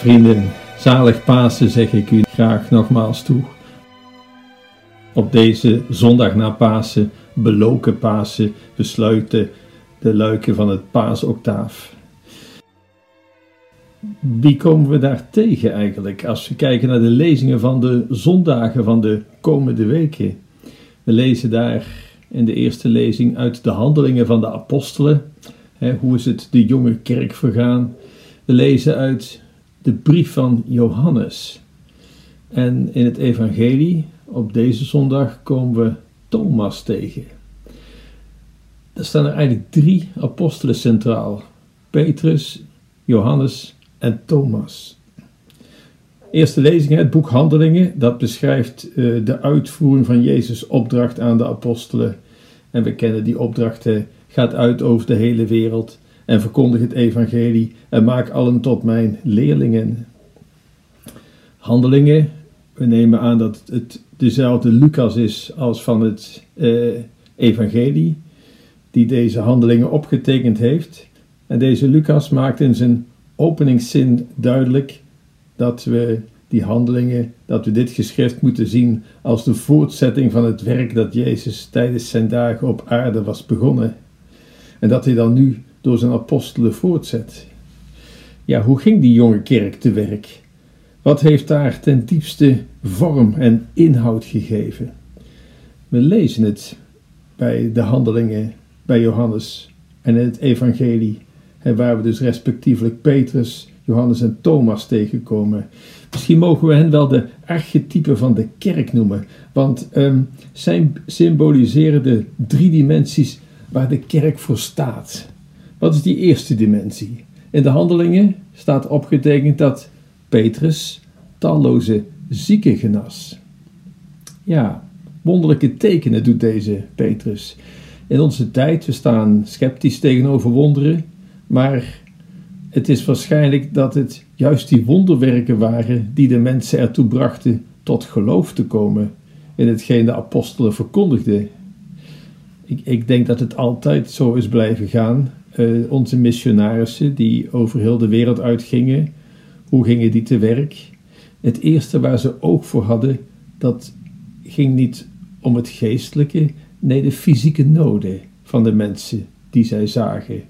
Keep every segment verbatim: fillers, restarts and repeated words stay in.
Vrienden, zalig Pasen zeg ik u graag nogmaals toe. Op deze zondag na Pasen, beloken Pasen, besluiten de luiken van het Paasoctaaf. Wie komen we daar tegen eigenlijk als we kijken naar de lezingen van de zondagen van de komende weken? We lezen daar in de eerste lezing uit de Handelingen van de Apostelen. Hè, hoe is het de jonge kerk vergaan? We lezen uit de brief van Johannes. En in het evangelie, op deze zondag, komen we Thomas tegen. Er staan er eigenlijk drie apostelen centraal. Petrus, Johannes en Thomas. Eerste lezing, het boek Handelingen, dat beschrijft uh, de uitvoering van Jezus' opdracht aan de apostelen. En we kennen die opdracht, uh, gaat uit over de hele wereld en verkondig het evangelie en maak allen tot mijn leerlingen. Handelingen, we nemen aan dat het dezelfde Lucas is als van het uh, evangelie, die deze handelingen opgetekend heeft. En deze Lucas maakt in zijn openingszin duidelijk dat we die handelingen, dat we dit geschrift moeten zien als de voortzetting van het werk dat Jezus tijdens zijn dagen op aarde was begonnen. En dat hij dan nu door zijn apostelen voortzet. Ja, hoe ging die jonge kerk te werk? Wat heeft daar ten diepste vorm en inhoud gegeven? We lezen het bij de handelingen, bij Johannes en in het evangelie. En waar we dus respectievelijk Petrus, Johannes en Thomas tegenkomen. Misschien mogen we hen wel de archetypen van de kerk noemen. Want um, zij symboliseren de drie dimensies waar de kerk voor staat. Wat is die eerste dimensie? In de handelingen staat opgetekend dat Petrus talloze zieken genas. Ja, wonderlijke tekenen doet deze Petrus. In onze tijd, we staan sceptisch tegenover wonderen. Maar het is waarschijnlijk dat het juist die wonderwerken waren die de mensen ertoe brachten tot geloof te komen in hetgeen de apostelen verkondigden. Ik, ik denk dat het altijd zo is blijven gaan. Uh, onze missionarissen die over heel de wereld uitgingen, hoe gingen die te werk? Het eerste waar ze oog voor hadden, dat ging niet om het geestelijke, nee de fysieke noden van de mensen die zij zagen.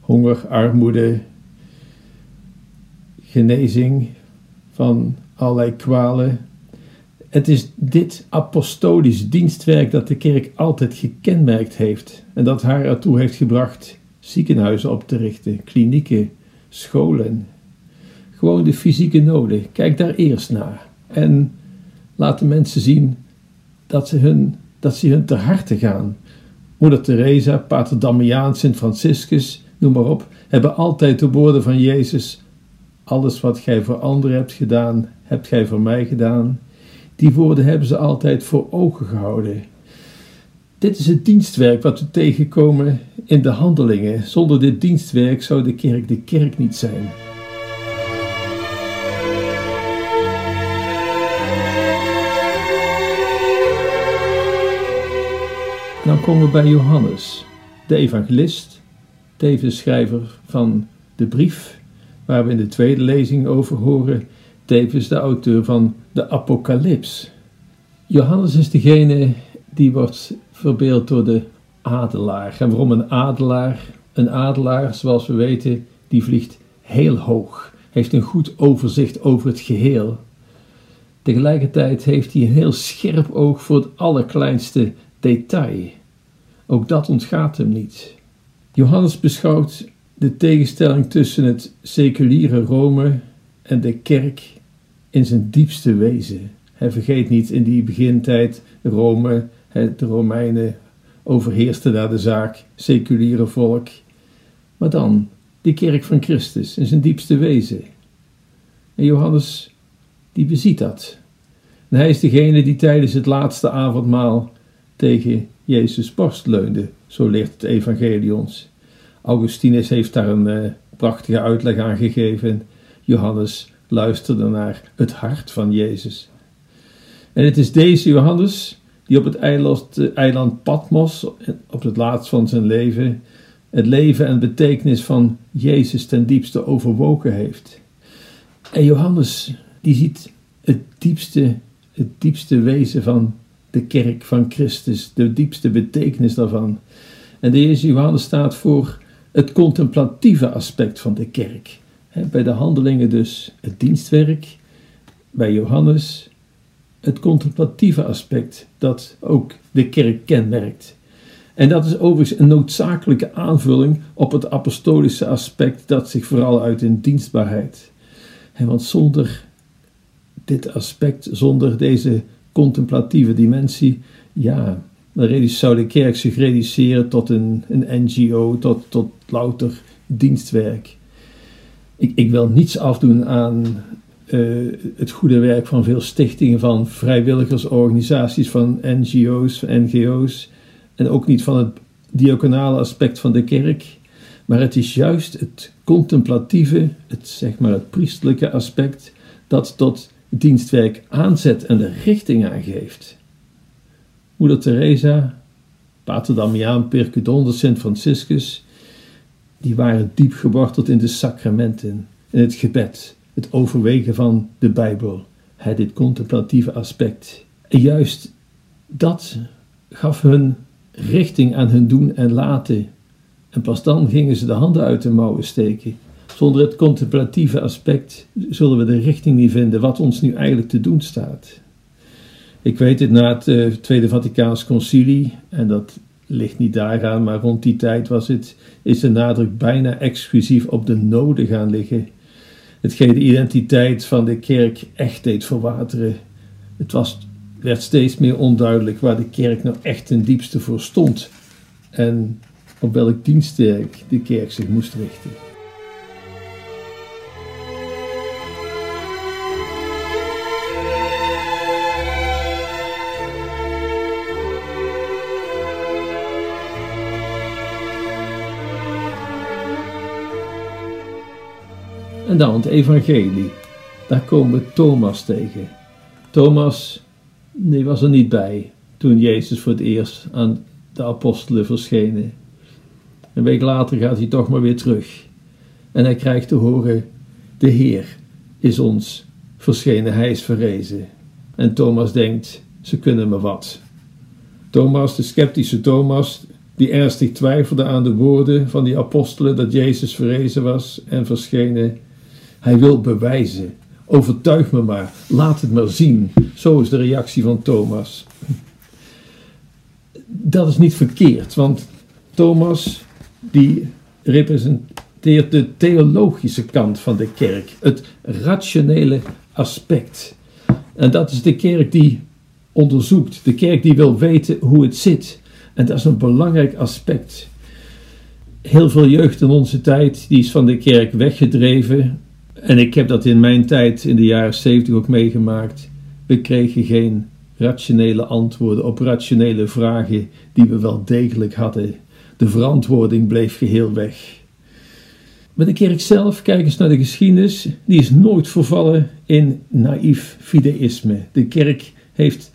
Honger, armoede, genezing van allerlei kwalen. Het is dit apostolisch dienstwerk dat de kerk altijd gekenmerkt heeft. En dat haar ertoe heeft gebracht ziekenhuizen op te richten, klinieken, scholen. Gewoon de fysieke noden. Kijk daar eerst naar. En laat de mensen zien dat ze hun, dat ze hun ter harte gaan. Moeder Teresa, Pater Damiaan, Sint Franciscus, noem maar op, hebben altijd de woorden van Jezus. Alles wat gij voor anderen hebt gedaan, hebt gij voor mij gedaan. Die woorden hebben ze altijd voor ogen gehouden. Dit is het dienstwerk wat we tegenkomen in de handelingen. Zonder dit dienstwerk zou de kerk de kerk niet zijn. Dan komen we bij Johannes, de evangelist. Tevens schrijver van de brief, waar we in de tweede lezing over horen, tevens de auteur van de Apocalyps. Johannes is degene die wordt verbeeld door de adelaar. En waarom een adelaar? Een adelaar, zoals we weten, die vliegt heel hoog, heeft een goed overzicht over het geheel. Tegelijkertijd heeft hij een heel scherp oog voor het allerkleinste detail. Ook dat ontgaat hem niet. Johannes beschouwt de tegenstelling tussen het seculiere Rome en de kerk in zijn diepste wezen. Hij vergeet niet in die begintijd Rome, de Romeinen overheersten daar de zaak, seculiere volk. Maar dan de kerk van Christus in zijn diepste wezen. En Johannes, die beziet dat. En hij is degene die tijdens het laatste avondmaal tegen Jezus' borst leunde. Zo leert het evangelie ons. Augustinus heeft daar een uh, prachtige uitleg aan gegeven. Johannes luisterde naar het hart van Jezus. En het is deze Johannes die op het eiland, uh, eiland Patmos, op het laatst van zijn leven, het leven en betekenis van Jezus ten diepste overwogen heeft. En Johannes, die ziet het diepste, het diepste wezen van de kerk van Christus, de diepste betekenis daarvan. En de Jezus Johannes staat voor het contemplatieve aspect van de kerk. He, bij de handelingen dus het dienstwerk, bij Johannes het contemplatieve aspect dat ook de kerk kenmerkt. En dat is overigens een noodzakelijke aanvulling op het apostolische aspect dat zich vooral uit in dienstbaarheid. He, want zonder dit aspect, zonder deze contemplatieve dimensie, ja, dan zou de kerk zich reduceren tot een, een N G O, tot, tot louter dienstwerk. Ik, ik wil niets afdoen aan uh, het goede werk van veel stichtingen, van vrijwilligersorganisaties, van N G O's, van N G O's. En ook niet van het diaconale aspect van de kerk. Maar het is juist het contemplatieve, het, zeg maar het priesterlijke aspect, dat tot dienstwerk aanzet en de richting aangeeft. Moeder Teresa, Pater Damiaan, Pirke Donder, Sint Franciscus, die waren diep geworteld in de sacramenten, in het gebed, het overwegen van de Bijbel, hè, dit contemplatieve aspect. En juist dat gaf hun richting aan hun doen en laten. En pas dan gingen ze de handen uit de mouwen steken. Zonder het contemplatieve aspect zullen we de richting niet vinden wat ons nu eigenlijk te doen staat. Ik weet het, na het uh, Tweede Vaticaans Concilie, en dat ligt niet daaraan, maar rond die tijd was het, is de nadruk bijna exclusief op de noden gaan liggen. Hetgeen de identiteit van de kerk echt deed verwateren. Het was, werd steeds meer onduidelijk waar de kerk nou echt ten diepste voor stond en op welk dienstwerk de kerk zich moest richten. En dan het evangelie. Daar komen we Thomas tegen. Thomas nee, was er niet bij toen Jezus voor het eerst aan de apostelen verscheen. Een week later gaat hij toch maar weer terug. En hij krijgt te horen, de Heer is ons verschenen, hij is verrezen. En Thomas denkt, ze kunnen me wat. Thomas, de sceptische Thomas, die ernstig twijfelde aan de woorden van die apostelen dat Jezus verrezen was en verschenen. Hij wil bewijzen. Overtuig me maar. Laat het maar zien. Zo is de reactie van Thomas. Dat is niet verkeerd, want Thomas die representeert de theologische kant van de kerk. Het rationele aspect. En dat is de kerk die onderzoekt. De kerk die wil weten hoe het zit. En dat is een belangrijk aspect. Heel veel jeugd in onze tijd, die is van de kerk weggedreven. En ik heb dat in mijn tijd, in de jaren zeventig ook meegemaakt. We kregen geen rationele antwoorden op rationele vragen die we wel degelijk hadden. De verantwoording bleef geheel weg. Maar de kerk zelf, kijk eens naar de geschiedenis, die is nooit vervallen in naïef fideïsme. De kerk heeft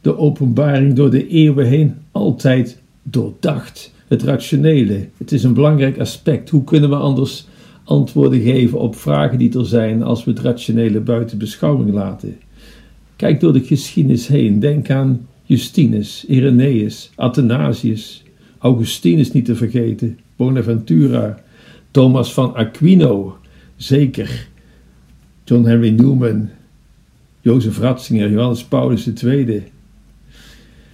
de openbaring door de eeuwen heen altijd doordacht. Het rationele, het is een belangrijk aspect. Hoe kunnen we anders antwoorden geven op vragen die er zijn als we het rationele buiten beschouwing laten? Kijk door de geschiedenis heen. Denk aan Justinus, Irenaeus, Athanasius, Augustinus niet te vergeten, Bonaventura, Thomas van Aquino, zeker, John Henry Newman, Joseph Ratzinger, Johannes Paulus de Tweede.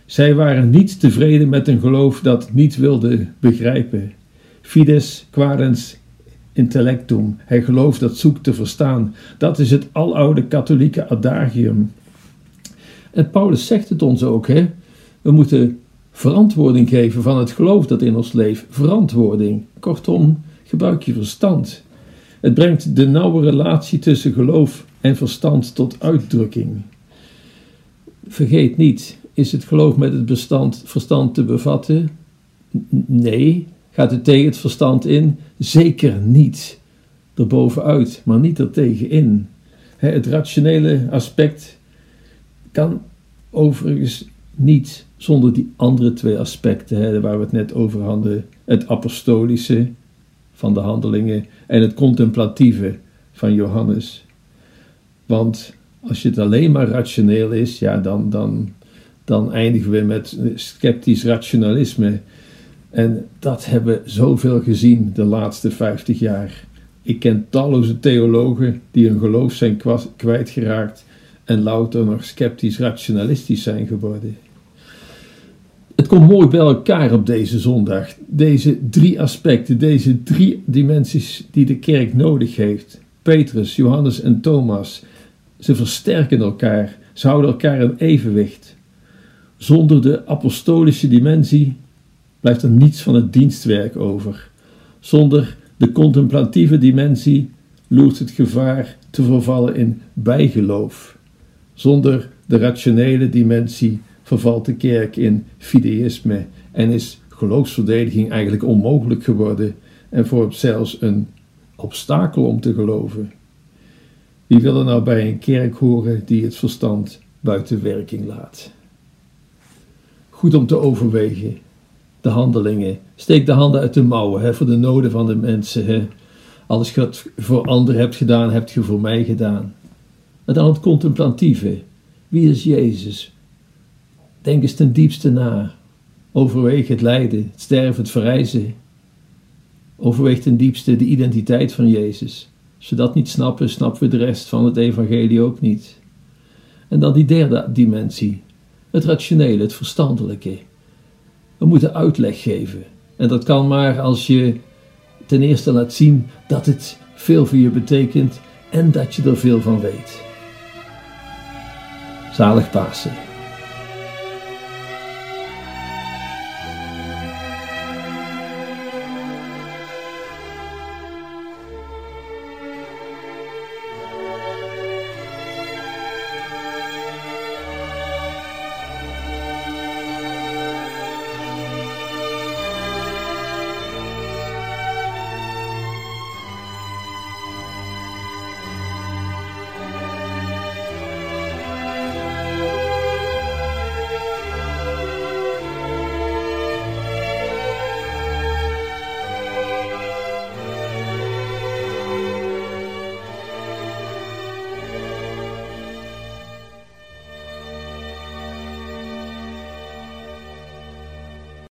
Zij waren niet tevreden met een geloof dat niet wilde begrijpen. Fides quadens intellectum, hij gelooft dat zoekt te verstaan. Dat is het aloude katholieke adagium. En Paulus zegt het ons ook, hè? We moeten verantwoording geven van het geloof dat in ons leeft. Verantwoording, kortom, gebruik je verstand. Het brengt de nauwe relatie tussen geloof en verstand tot uitdrukking. Vergeet niet, is het geloof met het bestand, verstand te bevatten? Nee. Gaat het tegen het verstand in? Zeker niet. Erbovenuit, maar niet ertegen in. Het rationele aspect kan overigens niet zonder die andere twee aspecten waar we het net over hadden. Het apostolische van de handelingen en het contemplatieve van Johannes. Want als het alleen maar rationeel is, ja, dan, dan, dan eindigen we met sceptisch rationalisme. En dat hebben we zoveel gezien de laatste vijftig jaar. Ik ken talloze theologen die hun geloof zijn kwa- kwijtgeraakt en louter nog sceptisch rationalistisch zijn geworden. Het komt mooi bij elkaar op deze zondag. Deze drie aspecten, deze drie dimensies die de kerk nodig heeft. Petrus, Johannes en Thomas. Ze versterken elkaar. Ze houden elkaar in evenwicht. Zonder de apostolische dimensie blijft er niets van het dienstwerk over. Zonder de contemplatieve dimensie loert het gevaar te vervallen in bijgeloof. Zonder de rationele dimensie vervalt de kerk in fideïsme en is geloofsverdediging eigenlijk onmogelijk geworden en vormt zelfs een obstakel om te geloven. Wie wil er nou bij een kerk horen die het verstand buiten werking laat? Goed om te overwegen. De handelingen. Steek de handen uit de mouwen, hè, voor de noden van de mensen. Hè. Alles wat je voor anderen hebt gedaan, heb je voor mij gedaan. En dan het contemplatieve. Wie is Jezus? Denk eens ten diepste na. Overweeg het lijden, het sterven, het verrijzen. Overweeg ten diepste de identiteit van Jezus. Als we dat niet snappen, snappen we de rest van het evangelie ook niet. En dan die derde dimensie. Het rationele, het verstandelijke. We moeten uitleg geven. En dat kan maar als je ten eerste laat zien dat het veel voor je betekent en dat je er veel van weet. Zalig Pasen.